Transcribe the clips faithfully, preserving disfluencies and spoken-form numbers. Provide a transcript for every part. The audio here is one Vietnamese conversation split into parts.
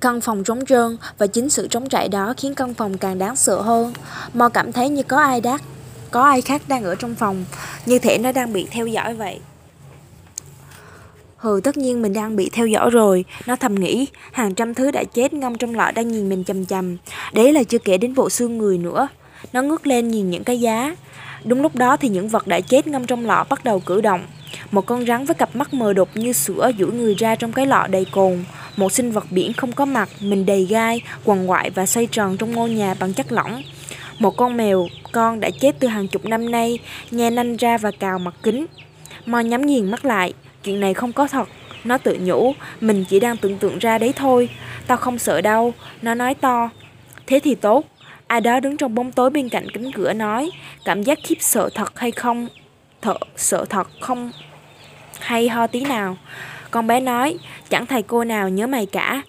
Căn phòng trống trơn và chính sự trống trải đó khiến căn phòng càng đáng sợ hơn. Mo cảm thấy như có ai đắt, có ai khác đang ở trong phòng, như thể nó đang bị theo dõi vậy. Ừ, tất nhiên mình đang bị theo dõi rồi, nó thầm nghĩ. Hàng trăm thứ đã chết ngâm trong lọ đang nhìn mình chằm chằm. Đấy là chưa kể đến bộ xương người nữa. Nó ngước lên nhìn những cái giá. Đúng lúc đó thì những vật đã chết ngâm trong lọ bắt đầu cử động. Một con rắn với cặp mắt mờ đục như sữa duỗi người ra trong cái lọ đầy cồn. Một sinh vật biển không có mặt, mình đầy gai, quằn quại và xoay tròn trong ngôi nhà bằng chất lỏng. Một con mèo con đã chết từ hàng chục năm nay, nhe nanh ra và cào mặt kính. Mo nhắm nghiền mắt lại. Chuyện này không có thật, nó tự nhủ, mình chỉ đang tưởng tượng ra đấy thôi. Tao không sợ đâu, nó nói to. Thế thì tốt. Ai đó đứng trong bóng tối bên cạnh cánh cửa nói. Cảm giác khiếp sợ thật hay không? Thật, sợ thật không? Hay ho tí nào. Con bé nói, chẳng thầy cô nào nhớ mày cả.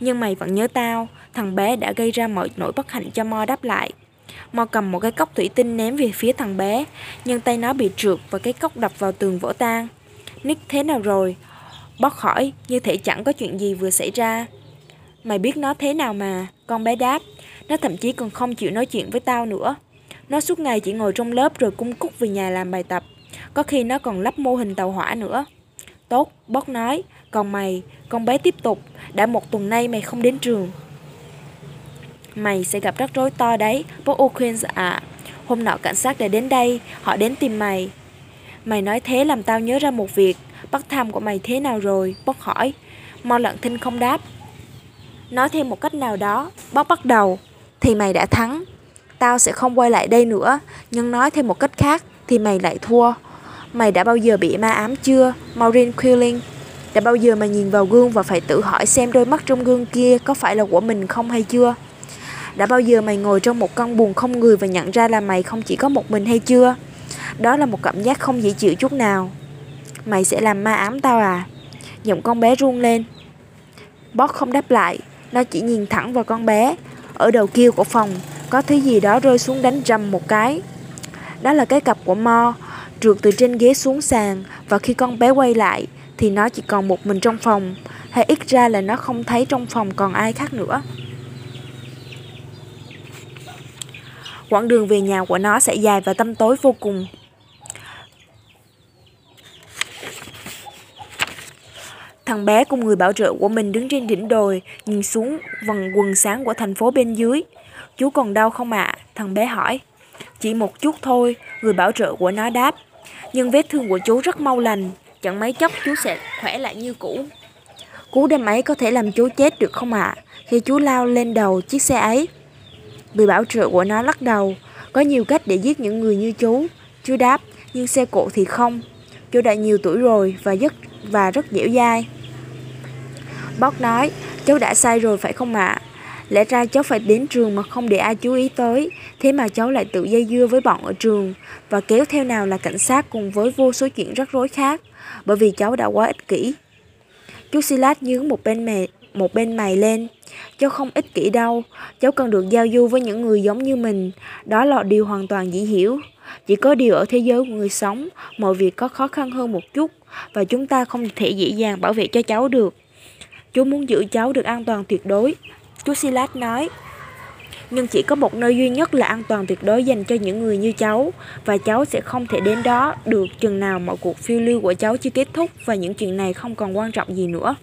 Nhưng mày vẫn nhớ tao. Thằng bé đã gây ra mọi nỗi bất hạnh cho Mo đáp lại. Mo cầm một cái cốc thủy tinh ném về phía thằng bé, nhưng tay nó bị trượt và cái cốc đập vào tường vỡ tan. Nick thế nào rồi? Bót khỏi, như thể chẳng có chuyện gì vừa xảy ra. Mày biết nó thế nào mà, con bé đáp. Nó thậm chí còn không chịu nói chuyện với tao nữa. Nó suốt ngày chỉ ngồi trong lớp rồi cung cúc về nhà làm bài tập. Có khi nó còn lắp mô hình tàu hỏa nữa. Tốt, Bót nói. Còn mày, con bé tiếp tục. Đã một tuần nay mày không đến trường. Mày sẽ gặp rắc rối to đấy, Bót O'Quinn ạ. Hôm nọ cảnh sát đã đến đây, họ đến tìm mày. Mày nói thế làm tao nhớ ra một việc. Bắt tham của mày thế nào rồi? Bót hỏi. Mo lặng thinh không đáp. Nói thêm một cách nào đó, Bót bắt đầu. Thì mày đã thắng. Tao sẽ không quay lại đây nữa. Nhưng nói thêm một cách khác thì mày lại thua. Mày đã bao giờ bị ma ám chưa, Maureen Quilling? Đã bao giờ mày nhìn vào gương và phải tự hỏi xem đôi mắt trong gương kia có phải là của mình không hay chưa? Đã bao giờ mày ngồi trong một căn buồng không người và nhận ra là mày không chỉ có một mình hay chưa? Đó là một cảm giác không dễ chịu chút nào. Mày sẽ làm ma ám tao à? Giọng con bé run lên. Bót không đáp lại. Nó chỉ nhìn thẳng vào con bé. Ở đầu kia của phòng, có thứ gì đó rơi xuống đánh rầm một cái. Đó là cái cặp của Mo, trượt từ trên ghế xuống sàn. Và khi con bé quay lại thì nó chỉ còn một mình trong phòng. Hay ít ra là nó không thấy trong phòng còn ai khác nữa. Quãng đường về nhà của nó sẽ dài và tăm tối vô cùng. Thằng bé cùng người bảo trợ của mình đứng trên đỉnh đồi, nhìn xuống vầng quần sáng của thành phố bên dưới. Chú còn đau không ạ? À? Thằng bé hỏi. Chỉ một chút thôi, người bảo trợ của nó đáp. Nhưng vết thương của chú rất mau lành, chẳng mấy chốc chú sẽ khỏe lại như cũ. Cú đêm ấy có thể làm chú chết được không ạ? À? Khi chú lao lên đầu chiếc xe ấy. Người bảo trợ của nó lắc đầu. Có nhiều cách để giết những người như chú, chú đáp, nhưng xe cộ thì không. Chú đã nhiều tuổi rồi và rất và rất dẻo dai. Bót nói, cháu đã sai rồi phải không ạ? À? Lẽ ra cháu phải đến trường mà không để ai chú ý tới. Thế mà cháu lại tự dây dưa với bọn ở trường. Và kéo theo nào là cảnh sát cùng với vô số chuyện rắc rối khác. Bởi vì cháu đã quá ích kỷ. Chú Silas nhướng một bên mẹ một bên mày lên. Cháu không ích kỷ đâu. Cháu cần được giao du với những người giống như mình. Đó là điều hoàn toàn dễ hiểu. Chỉ có điều ở thế giới của người sống, mọi việc có khó khăn hơn một chút. Và chúng ta không thể dễ dàng bảo vệ cho cháu được. Chú muốn giữ cháu được an toàn tuyệt đối, chú Silas nói. Nhưng chỉ có một nơi duy nhất là an toàn tuyệt đối dành cho những người như cháu. Và cháu sẽ không thể đến đó được chừng nào mọi cuộc phiêu lưu của cháu chưa kết thúc. Và những chuyện này không còn quan trọng gì nữa.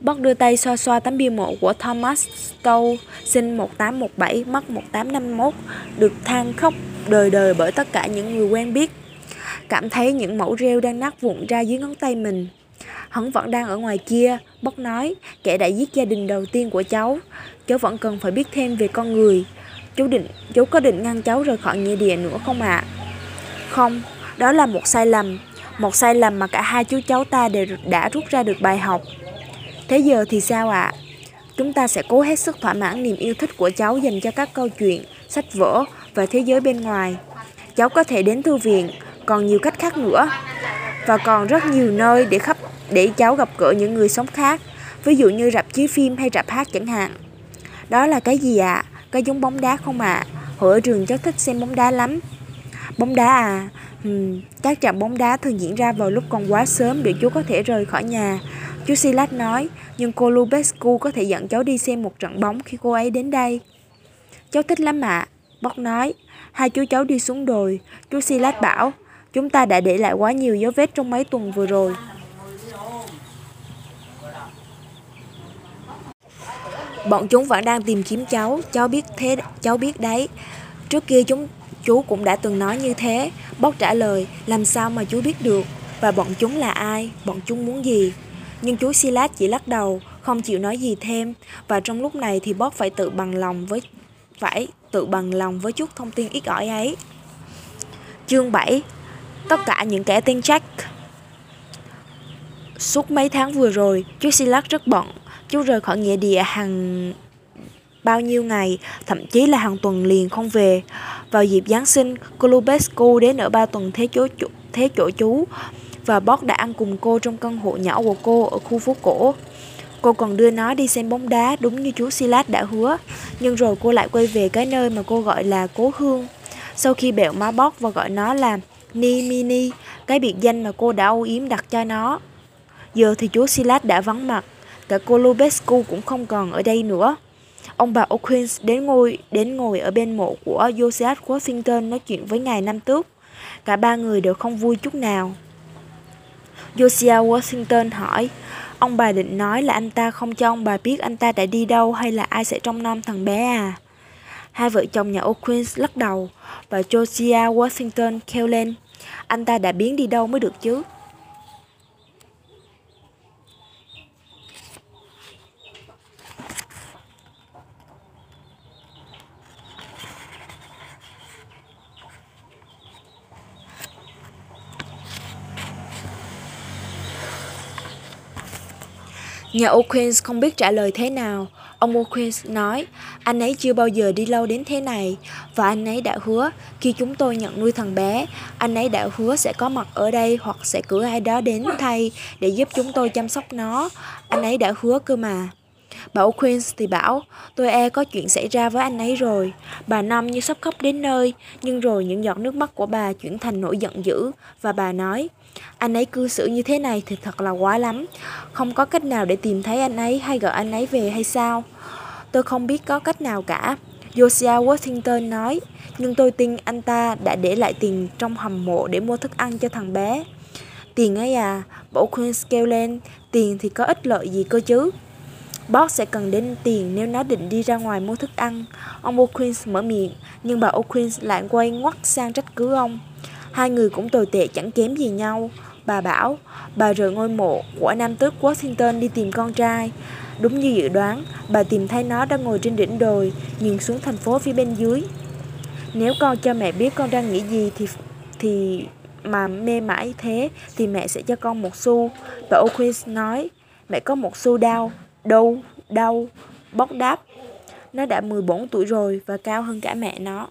Bót đưa tay xoa xoa tấm bia mộ của Thomas Stowe, sinh một tám một bảy, mất một tám năm mốt, được than khóc đời đời bởi tất cả những người quen biết. Cảm thấy những mẩu rêu đang nát vụn ra dưới ngón tay mình. Hắn vẫn đang ở ngoài kia, Bót nói, kẻ đã giết gia đình đầu tiên của cháu. Cháu vẫn cần phải biết thêm về con người. Chú định, chú có định ngăn cháu rời khỏi nghĩa địa nữa không ạ? À? Không, đó là một sai lầm, một sai lầm mà cả hai chú cháu ta đều đã rút ra được bài học. Thế giờ thì sao ạ? À? Chúng ta sẽ cố hết sức thỏa mãn niềm yêu thích của cháu dành cho các câu chuyện, sách vở và thế giới bên ngoài. Cháu có thể đến thư viện, còn nhiều cách khác nữa. Và còn rất nhiều nơi để khắp để cháu gặp gỡ những người sống khác, ví dụ như rạp chiếu phim hay rạp hát chẳng hạn. Đó là cái gì ạ? À? Có giống bóng đá không ạ? À? Hồi ở trường cháu thích xem bóng đá lắm. Bóng đá à? Uhm, các trận bóng đá thường diễn ra vào lúc còn quá sớm để chú có thể rời khỏi nhà. Chú Silas nói, nhưng cô Lubescu có thể dẫn cháu đi xem một trận bóng khi cô ấy đến đây. Cháu thích lắm ạ, à. Bock nói. Hai chú cháu đi xuống đồi. Chú Silas bảo, chúng ta đã để lại quá nhiều dấu vết trong mấy tuần vừa rồi. Bọn chúng vẫn đang tìm kiếm cháu, cháu biết thế, cháu biết đấy. Trước kia chúng chú cũng đã từng nói như thế. Bock trả lời, làm sao mà chú biết được? Và bọn chúng là ai? Bọn chúng muốn gì? Nhưng chú Silas chỉ lắc đầu, không chịu nói gì thêm. Và trong lúc này thì Bock phải tự bằng lòng với phải tự bằng lòng với chút thông tin ít ỏi ấy. Chương bảy. Tất cả những kẻ tên Jack. Suốt mấy tháng vừa rồi, chú Silas rất bận. Chú rời khỏi nghĩa địa hàng bao nhiêu ngày, thậm chí là hàng tuần liền không về. Vào dịp Giáng sinh, cô Lubescu đến ở ba tuần thế chỗ, thế chỗ chú, và Bock đã ăn cùng cô trong căn hộ nhỏ của cô ở khu phố cổ. Cô còn đưa nó đi xem bóng đá đúng như chú Silas đã hứa, nhưng rồi cô lại quay về cái nơi mà cô gọi là cố hương. Sau khi bẹo má Bock và gọi nó là Ni Mini, cái biệt danh mà cô đã âu yếm đặt cho nó. Giờ thì chú Silas đã vắng mặt, cả cô Lubescu cũng không còn ở đây nữa. Ông bà O'Quinn đến ngồi, đến ngồi ở bên mộ của Josiah Washington nói chuyện với ngài Năm Tước. Cả ba người đều không vui chút nào. Josiah Washington hỏi, ông bà định nói là anh ta không cho ông bà biết anh ta đã đi đâu hay là ai sẽ trông nom thằng bé à? Hai vợ chồng nhà O'Quinn lắc đầu và Josiah Washington kêu lên, anh ta đã biến đi đâu mới được chứ? Nhà O'Quinn không biết trả lời thế nào. Ông O'Quinn nói, anh ấy chưa bao giờ đi lâu đến thế này, và anh ấy đã hứa, khi chúng tôi nhận nuôi thằng bé, anh ấy đã hứa sẽ có mặt ở đây hoặc sẽ cử ai đó đến thay để giúp chúng tôi chăm sóc nó. Anh ấy đã hứa cơ mà. Bà O'Quinn thì bảo, tôi e có chuyện xảy ra với anh ấy rồi. Bà Năm như sắp khóc đến nơi, nhưng rồi những giọt nước mắt của bà chuyển thành nỗi giận dữ, và bà nói, anh ấy cư xử như thế này thì thật là quá lắm. Không có cách nào để tìm thấy anh ấy hay gọi anh ấy về hay sao? Tôi không biết có cách nào cả, Josiah Washington nói, nhưng tôi tin anh ta đã để lại tiền trong hầm mộ để mua thức ăn cho thằng bé. Tiền ấy à? Bà O'Quinn kêu lên, tiền thì có ích lợi gì cơ chứ? Bock sẽ cần đến tiền nếu nó định đi ra ngoài mua thức ăn. Ông O'Quinn mở miệng, nhưng bà O'Quinn lại quay ngoắt sang trách cứ ông. Hai người cũng tồi tệ chẳng kém gì nhau. Bà bảo, bà rời ngôi mộ của Nam tước Washington đi tìm con trai. Đúng như dự đoán, bà tìm thấy nó đang ngồi trên đỉnh đồi, nhìn xuống thành phố phía bên dưới. Nếu con cho mẹ biết con đang nghĩ gì thì thì mà mê mãi thế, thì mẹ sẽ cho con một xu. Bà O'Quinn nói, mẹ có một xu đau. Đâu, đâu, Bock đáp. Nó đã mười bốn tuổi rồi và cao hơn cả mẹ nó.